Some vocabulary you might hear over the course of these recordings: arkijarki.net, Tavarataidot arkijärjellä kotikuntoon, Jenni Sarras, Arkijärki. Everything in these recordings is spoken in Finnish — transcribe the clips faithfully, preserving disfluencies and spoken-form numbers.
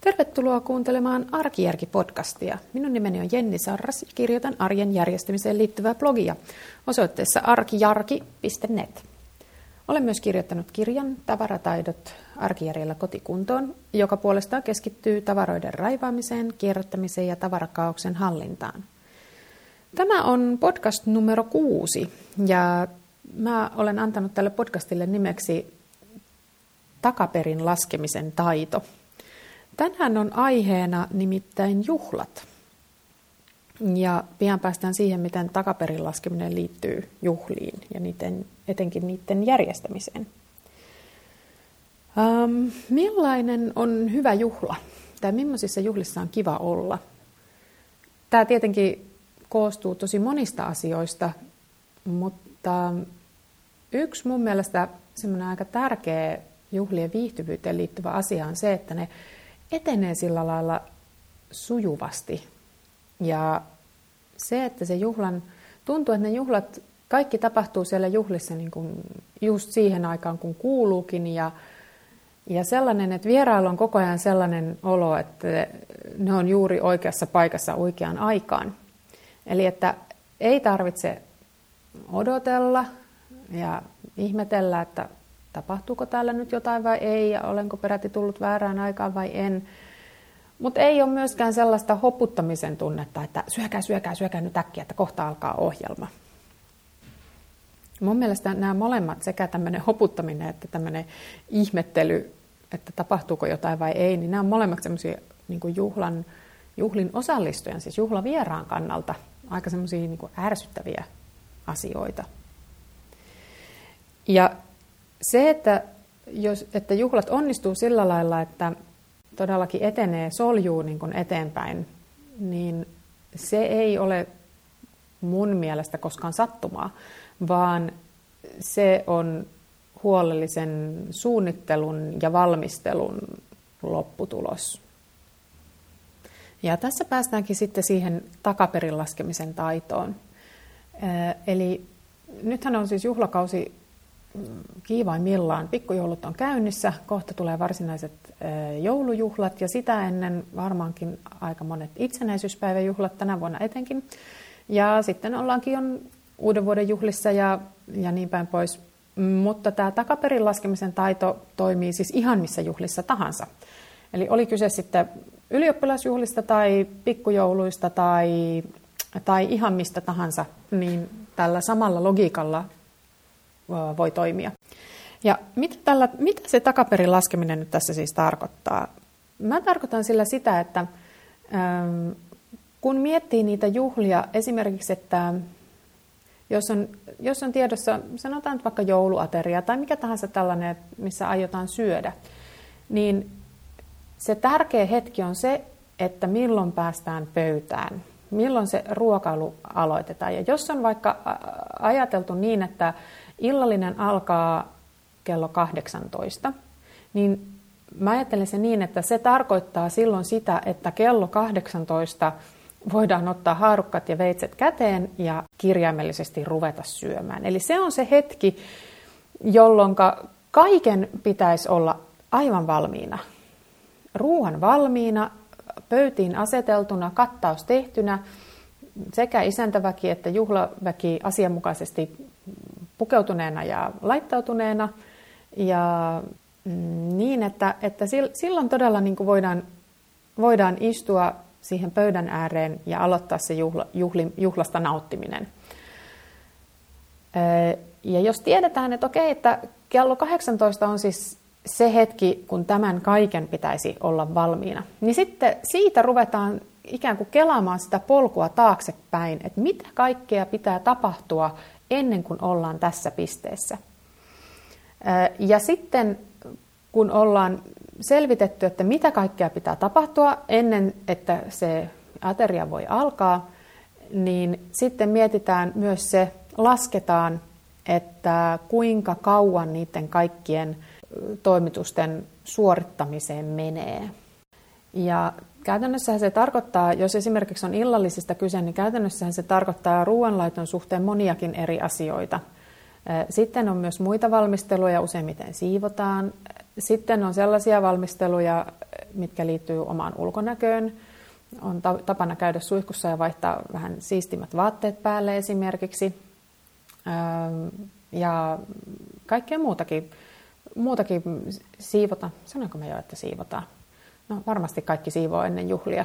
Tervetuloa kuuntelemaan Arkijärki-podcastia. Minun nimeni on Jenni Sarras ja kirjoitan arjen järjestämiseen liittyvää blogia osoitteessa arkijarki piste net. Olen myös kirjoittanut kirjan Tavarataidot arkijärjellä kotikuntoon, joka puolestaan keskittyy tavaroiden raivaamiseen, kierrättämiseen ja tavarakaoksen hallintaan. Tämä on podcast numero kuusi ja mä olen antanut tälle podcastille nimeksi takaperin laskemisen taito. Tänään on aiheena nimittäin juhlat. Ja pian päästään siihen, miten takaperin laskeminen liittyy juhliin ja niiden, etenkin niiden järjestämiseen. Ähm, millainen on hyvä juhla? Tai millaisissa juhlissa on kiva olla? Tämä tietenkin koostuu tosi monista asioista, mutta yksi mun mielestä semmoinen aika tärkeä juhlien viihtyvyyteen liittyvä asia on se, että ne etenee sillä lailla sujuvasti. Ja se, että se juhlan, tuntuu, että ne juhlat, kaikki tapahtuu siellä juhlissa niin kuin just siihen aikaan, kun kuuluukin. Ja, ja sellainen, että vierailu on koko ajan sellainen olo, että ne on juuri oikeassa paikassa oikeaan aikaan. Eli että ei tarvitse odotella ja ihmetellä, että tapahtuuko täällä nyt jotain vai ei, ja olenko peräti tullut väärään aikaan vai en. Mutta ei ole myöskään sellaista hoputtamisen tunnetta, että syökää, syökää, syökää nyt äkkiä, että kohta alkaa ohjelma. Mun mielestä nämä molemmat, sekä tämmöinen hoputtaminen että tämmöinen ihmettely, että tapahtuuko jotain vai ei, niin nämä on molemmat semmoisia niin kuin juhlan, juhlin osallistujan, siis juhlavieraan kannalta, aika semmoisia niin kuin ärsyttäviä asioita. Ja se, että, jos, että juhlat onnistuu sillä lailla, että todellakin etenee, soljuu niin kuin eteenpäin, niin se ei ole mun mielestä koskaan sattumaa, vaan se on huolellisen suunnittelun ja valmistelun lopputulos. Ja tässä päästäänkin sitten siihen takaperin laskemisen taitoon. Eli nythän on siis juhlakausi kiivaimmillaan. Pikkujoulut on käynnissä, kohta tulee varsinaiset joulujuhlat ja sitä ennen varmaankin aika monet itsenäisyyspäiväjuhlat tänä vuonna etenkin. Ja sitten ollaankin on uuden vuoden juhlissa ja, ja niin päin pois. Mutta tämä takaperin laskemisen taito toimii siis ihan missä juhlissa tahansa. Eli oli kyse sitten ylioppilasjuhlista tai pikkujouluista tai, tai ihan mistä tahansa, niin tällä samalla logiikalla voi toimia. Ja mitä, tällä, mitä se takaperin laskeminen nyt tässä siis tarkoittaa? Mä tarkoitan sillä sitä, että ähm, kun miettii niitä juhlia, esimerkiksi, että jos on, jos on tiedossa, sanotaan nyt vaikka jouluateria tai mikä tahansa tällainen, missä aiotaan syödä, niin se tärkeä hetki on se, että milloin päästään pöytään, milloin se ruokailu aloitetaan. Ja jos on vaikka ajateltu niin, että illallinen alkaa kello kahdeksantoista, niin mä ajattelen se niin, että se tarkoittaa silloin sitä, että kello kahdeksantoista voidaan ottaa haarukkat ja veitset käteen ja kirjaimellisesti ruveta syömään. Eli se on se hetki, jolloin kaiken pitäisi olla aivan valmiina. Ruuhan valmiina, pöytiin aseteltuna, kattaus tehtynä, sekä isäntäväki että juhlaväki asianmukaisesti pukeutuneena ja laittautuneena ja niin, että, että silloin todella niin kuin voidaan, voidaan istua siihen pöydän ääreen ja aloittaa se juhla, juhli, juhlasta nauttiminen. Ja jos tiedetään, että okei, että kello kahdeksantoista on siis se hetki, kun tämän kaiken pitäisi olla valmiina, niin sitten siitä ruvetaan ikään kuin kelaamaan sitä polkua taaksepäin, että mitä kaikkea pitää tapahtua ennen kuin ollaan tässä pisteessä. Ja sitten kun ollaan selvitetty, että mitä kaikkea pitää tapahtua ennen, että se ateria voi alkaa, niin sitten mietitään myös se, lasketaan, että kuinka kauan niiden kaikkien toimitusten suorittamiseen menee. Ja käytännössähän se tarkoittaa, jos esimerkiksi on illallisista kyse, niin käytännössähän se tarkoittaa ruoanlaiton suhteen moniakin eri asioita. Sitten on myös muita valmisteluja, useimmiten siivotaan. Sitten on sellaisia valmisteluja, mitkä liittyy omaan ulkonäköön. On tapana käydä suihkussa ja vaihtaa vähän siistimmät vaatteet päälle esimerkiksi. Ja kaikkea muutakin, muutakin siivota. Sanoinko mä jo, että siivotaan? No varmasti kaikki siivoo ennen juhlia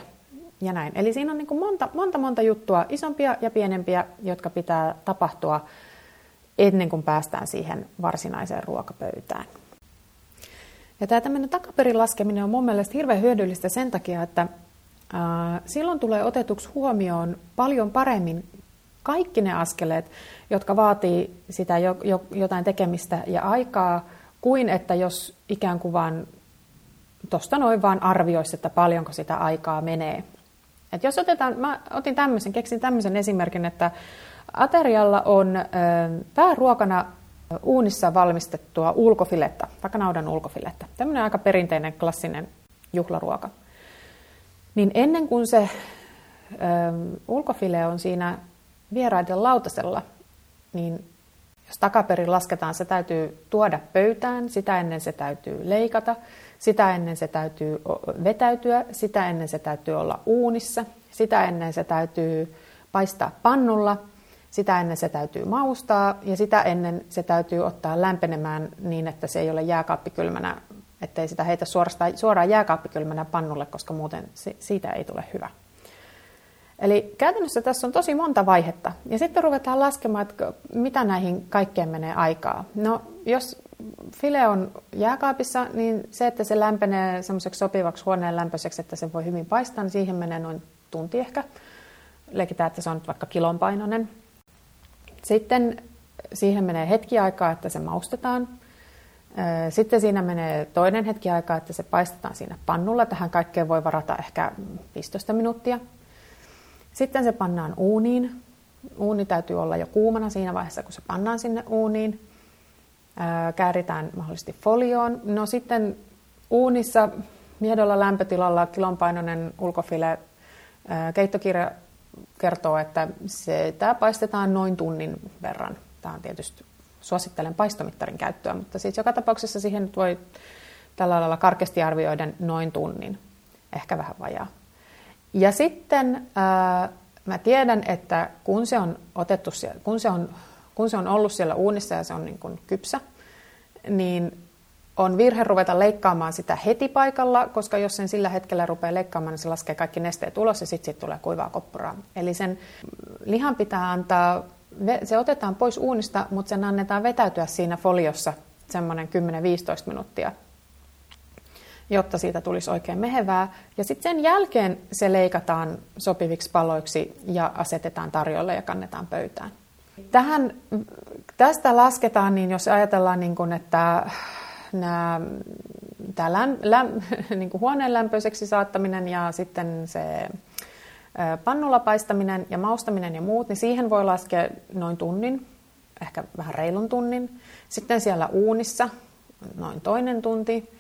ja näin. Eli siinä on niin kuin monta, monta, monta juttua, isompia ja pienempiä, jotka pitää tapahtua ennen kuin päästään siihen varsinaiseen ruokapöytään. Ja tämä tämmöinen takaperin laskeminen on mun mielestä hirveän hyödyllistä sen takia, että ää, silloin tulee otetuksi huomioon paljon paremmin kaikki ne askeleet, jotka vaatii sitä jo, jo, jotain tekemistä ja aikaa, kuin että jos ikään kuin vaan tuosta noin vaan arvioisi, että paljonko sitä aikaa menee. Et jos otetaan, mä otin tämmöisen, keksin tämmöisen esimerkin, että aterialla on ö, pääruokana uunissa valmistettua ulkofilettä, vaikka naudan ulkofilettä. Tämmöinen aika perinteinen, klassinen juhlaruoka. Niin ennen kuin se ö, ulkofile on siinä vieraiden lautasella, niin jos takaperin lasketaan, se täytyy tuoda pöytään, sitä ennen se täytyy leikata, sitä ennen se täytyy vetäytyä, sitä ennen se täytyy olla uunissa, sitä ennen se täytyy paistaa pannulla, sitä ennen se täytyy maustaa ja sitä ennen se täytyy ottaa lämpenemään niin, että se ei ole jääkaappikylmänä, ettei sitä heitä suorastaan, suoraan jääkaappikylmänä pannulle, koska muuten siitä ei tule hyvä. Eli käytännössä tässä on tosi monta vaihetta. Ja sitten ruvetaan laskemaan, että mitä näihin kaikkeen menee aikaa. No, jos file on jääkaapissa, niin se, että se lämpenee semmoiseksi sopivaksi huoneen lämpöiseksi, että se voi hyvin paistaa, niin siihen menee noin tunti ehkä. Leikitään, että se on vaikka kilon painoinen. Sitten siihen menee hetki aikaa, että se maustetaan. Sitten siinä menee toinen hetki aikaa, että se paistetaan siinä pannulla. Tähän kaikkeen voi varata ehkä viisitoista minuuttia. Sitten se pannaan uuniin. Uuni täytyy olla jo kuumana siinä vaiheessa, kun se pannaan sinne uuniin. Kääritään mahdollisesti folioon. No sitten uunissa miedolla lämpötilalla kilonpainoinen ulkofile. Keittokirja kertoo, että se, tämä paistetaan noin tunnin verran. Tämä on tietysti, suosittelen paistomittarin käyttöä, mutta siis joka tapauksessa siihen nyt voi tällä lailla karkeasti arvioiden noin tunnin. Ehkä vähän vajaa. Ja sitten ää, mä tiedän, että kun se on otettu siellä, kun se on, kun se on ollut siellä uunissa ja se on niin kuin kypsä, niin on virhe ruveta leikkaamaan sitä heti paikalla, koska jos sen sillä hetkellä rupeaa leikkaamaan, niin se laskee kaikki nesteet ulos ja sitten siitä tulee kuivaa koppuraa. Eli sen lihan pitää antaa, se otetaan pois uunista, mutta sen annetaan vetäytyä siinä foliossa semmoinen kymmenen viisitoista minuuttia. Jotta siitä tulisi oikein mehevää. Ja sitten sen jälkeen se leikataan sopiviksi paloiksi ja asetetaan tarjolle ja kannetaan pöytään. Tähän, tästä lasketaan, niin jos ajatellaan, niin kun, että nämä, tämä lämp, lämp, niin kun huoneen lämpöiseksi saattaminen ja sitten se pannulla paistaminen ja maustaminen ja muut, niin siihen voi laskea noin tunnin, ehkä vähän reilun tunnin. Sitten siellä uunissa noin toinen tunti.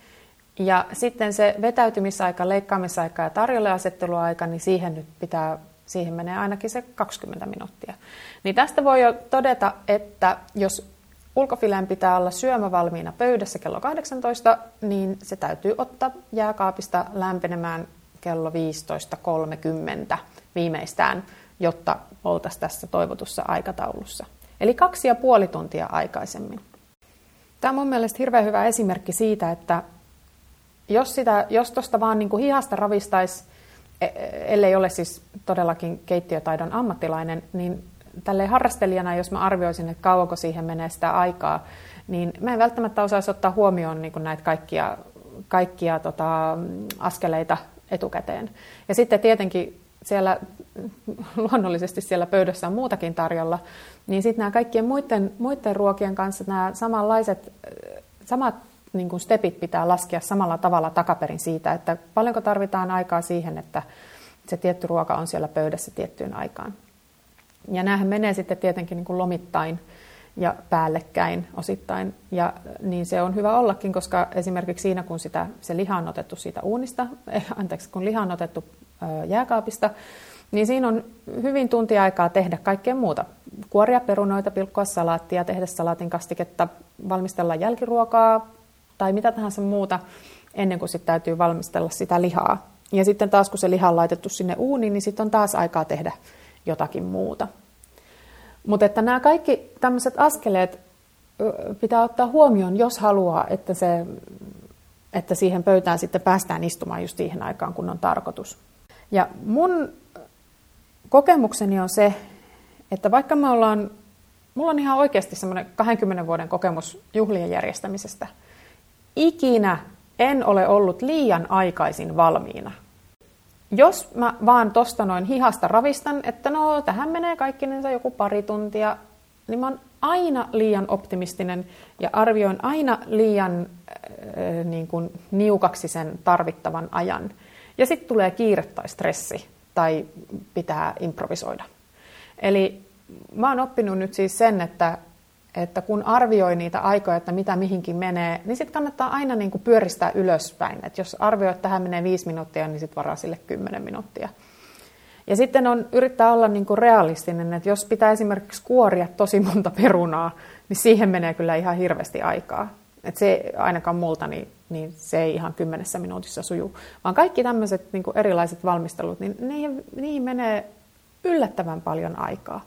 Ja sitten se vetäytymisaika, leikkaamisaika ja tarjolle asetteluaika, niin siihen nyt pitää, siihen menee ainakin se kaksikymmentä minuuttia. Niin tästä voi jo todeta, että jos ulkofileen pitää olla syömä valmiina pöydässä kello kahdeksantoista, niin se täytyy ottaa jääkaapista lämpenemään kello viisitoista kolmekymmentä viimeistään, jotta oltaisiin tässä toivotussa aikataulussa. Eli kaksi ja puoli tuntia aikaisemmin. Tämä on mun mielestä hirveän hyvä esimerkki siitä, että Jos sitä, jos tuosta vaan niin kuin hihasta ravistaisi, ellei ole siis todellakin keittiötaidon ammattilainen, niin tälleen harrastelijana, jos mä arvioisin, että kauanko siihen menee sitä aikaa, niin mä en välttämättä osaisi ottaa huomioon niin kuin näitä kaikkia, kaikkia tota, askeleita etukäteen. Ja sitten tietenkin siellä luonnollisesti siellä pöydässä on muutakin tarjolla, niin sitten nämä kaikkien muiden, muiden ruokien kanssa nämä samanlaiset, samat niin kun stepit pitää laskea samalla tavalla takaperin siitä, että paljonko tarvitaan aikaa siihen, että se tietty ruoka on siellä pöydässä tiettyyn aikaan. Ja näähän menee sitten tietenkin niin kun lomittain ja päällekkäin osittain. Ja niin se on hyvä ollakin, koska esimerkiksi siinä, kun sitä, se liha on otettu siitä uunista, anteeksi, kun liha on otettu jääkaapista, niin siinä on hyvin tunti aikaa tehdä kaikkea muuta. Kuoria perunoita, pilkkoa salaattia, tehdä salaatin kastiketta, valmistella jälkiruokaa, tai mitä tahansa muuta, ennen kuin sitten täytyy valmistella sitä lihaa. Ja sitten taas kun se liha on laitettu sinne uuniin, niin sitten on taas aikaa tehdä jotakin muuta. Mutta että nämä kaikki tämmöiset askeleet pitää ottaa huomioon, jos haluaa, että, se, että siihen pöytään sitten päästään istumaan just siihen aikaan, kun on tarkoitus. Ja mun kokemukseni on se, että vaikka me ollaan, mulla on ihan oikeasti semmoinen kahdenkymmenen vuoden kokemus juhlien järjestämisestä, ikinä en ole ollut liian aikaisin valmiina. Jos mä vaan tosta noin hihasta ravistan, että no tähän menee kaikkinensa joku pari tuntia, niin mä oon aina liian optimistinen ja arvioin aina liian äh, niin kuin niukaksi sen tarvittavan ajan. Ja sitten tulee kiire tai stressi tai pitää improvisoida. Eli mä oon oppinut nyt siis sen, että, että kun arvioi niitä aikoja, että mitä mihinkin menee, niin sitten kannattaa aina niin kuin pyöristää ylöspäin. Et jos arvioi, että tähän menee viisi minuuttia, niin sitten varaa sille kymmenen minuuttia. Ja sitten on, yrittää olla niin kuin realistinen, että jos pitää esimerkiksi kuoria tosi monta perunaa, niin siihen menee kyllä ihan hirveästi aikaa. Et se ainakaan multa, niin, niin se ei ihan kymmenessä minuutissa suju. Vaan kaikki tämmöiset niin kuin erilaiset valmistelut, niin niihin, niihin menee yllättävän paljon aikaa.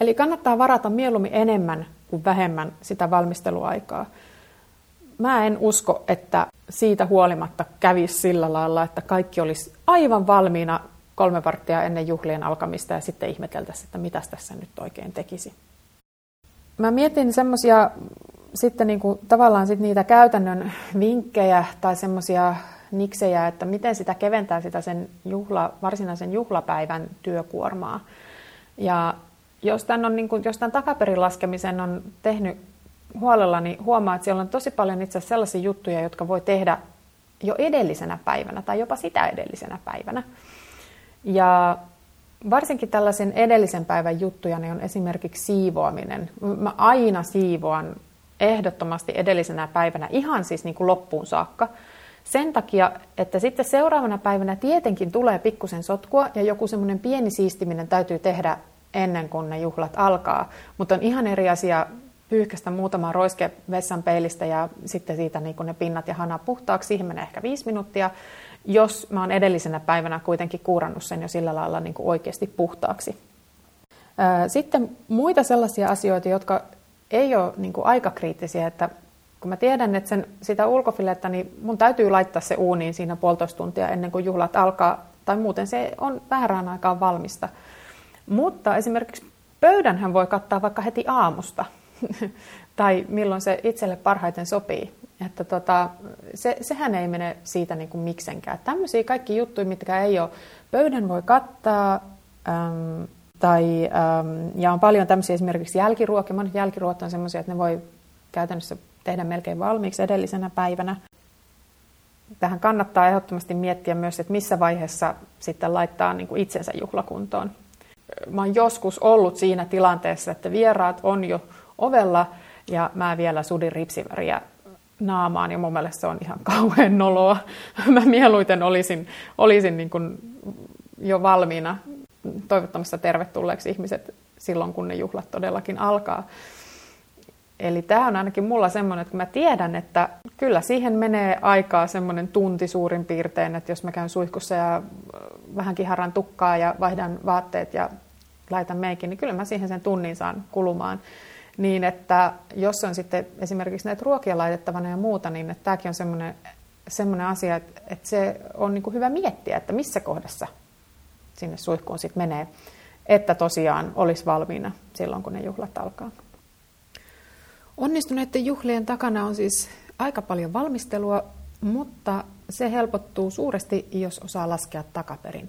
Eli kannattaa varata mieluummin enemmän kuin vähemmän sitä valmisteluaikaa. Mä en usko, että siitä huolimatta kävisi sillä lailla, että kaikki olisi aivan valmiina kolme varttia ennen juhlien alkamista ja sitten ihmeteltäisiin, että mitäs tässä nyt oikein tekisi. Mä mietin semmoisia sitten niinku, tavallaan sit niitä käytännön vinkkejä tai semmoisia niksejä, että miten sitä keventää sitä sen juhla, varsinaisen juhlapäivän työkuormaa. Ja jos tämän, on, niin kun, jos tämän takaperin laskemisen on tehnyt huolella, niin huomaa, että siellä on tosi paljon itse asiassa sellaisia juttuja, jotka voi tehdä jo edellisenä päivänä tai jopa sitä edellisenä päivänä. Ja varsinkin tällaisen edellisen päivän juttuja niin on esimerkiksi siivoaminen. Mä aina siivoan ehdottomasti edellisenä päivänä ihan siis niin kuin loppuun saakka. Sen takia, että sitten seuraavana päivänä tietenkin tulee pikkusen sotkua ja joku semmoinen pieni siistiminen täytyy tehdä ennen kuin ne juhlat alkaa. Mutta on ihan eri asia pyyhkästä muutama roiske vessan peilistä ja sitten siitä niin kun ne pinnat ja hana puhtaaksi. Siihen menee ehkä viisi minuuttia, jos mä oon edellisenä päivänä kuitenkin kuurannut sen jo sillä lailla niin kuin oikeasti puhtaaksi. Sitten muita sellaisia asioita, jotka ei ole niin kuin aikakriittisiä, että kun mä tiedän, että sen, sitä ulkofilettä, niin mun täytyy laittaa se uuniin siinä puolitoista tuntia ennen kuin juhlat alkaa, tai muuten se on väärään aikaan valmista. Mutta esimerkiksi pöydänhän voi kattaa vaikka heti aamusta, tai milloin se itselle parhaiten sopii. Että tota, se, sehän ei mene siitä niin kuin miksenkään. Tämmöisiä kaikki juttuja, mitkä ei ole. Pöydän voi kattaa, äm, tai, äm, ja on paljon tämmöisiä esimerkiksi jälkiruokia. Monet jälkiruot on semmoisia, että ne voi käytännössä tehdä melkein valmiiksi edellisenä päivänä. Tähän kannattaa ehdottomasti miettiä myös, että missä vaiheessa sitten laittaa niin kuin itsensä juhlakuntoon. Mä oon joskus ollut siinä tilanteessa, että vieraat on jo ovella ja mä vielä sudin ripsiväriä naamaan ja mun mielestä se on ihan kauhean noloa. Mä mieluiten olisin, olisin niin kuin jo valmiina toivottamassa tervetulleeksi ihmiset silloin, kun ne juhlat todellakin alkaa. Eli tämä on ainakin mulla semmoinen, että mä tiedän, että kyllä siihen menee aikaa semmoinen tunti suurin piirtein, että jos mä käyn suihkussa ja vähänkin harran tukkaa ja vaihdan vaatteet ja laitan meikin, niin kyllä mä siihen sen tunnin saan kulumaan. Niin, että jos on sitten esimerkiksi näitä ruokia laitettavana ja muuta, niin että tämäkin on semmoinen, semmoinen asia, että, että se on niin kuin hyvä miettiä, että missä kohdassa sinne suihkuun sitten menee, että tosiaan olisi valmiina silloin, kun ne juhlat alkaa. Onnistuneiden juhlien takana on siis aika paljon valmistelua, mutta se helpottuu suuresti, jos osaa laskea takaperin.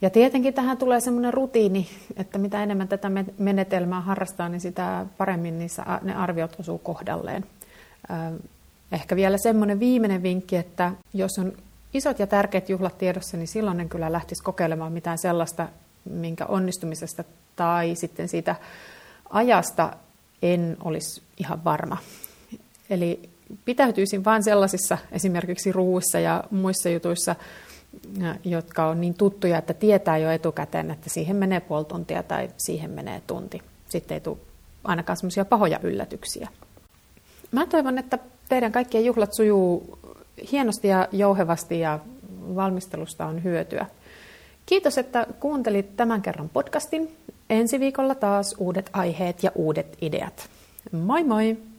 Ja tietenkin tähän tulee semmoinen rutiini, että mitä enemmän tätä menetelmää harrastaa, niin sitä paremmin niissä ne arviot osuu kohdalleen. Ehkä vielä semmoinen viimeinen vinkki, että jos on isot ja tärkeät juhlat tiedossa, niin silloin en kyllä lähtisi kokeilemaan mitään sellaista, minkä onnistumisesta tai sitten siitä ajasta en olisi ihan varma. Eli pitäytyisin vain sellaisissa esimerkiksi ruuissa ja muissa jutuissa, jotka on niin tuttuja, että tietää jo etukäteen, että siihen menee puoli tuntia tai siihen menee tunti. Sitten ei tule ainakaan semmoisia pahoja yllätyksiä. Mä toivon, että teidän kaikkien juhlat sujuu hienosti ja jouhevasti ja valmistelusta on hyötyä. Kiitos, että kuuntelit tämän kerran podcastin. Ensi viikolla taas uudet aiheet ja uudet ideat. Moi moi!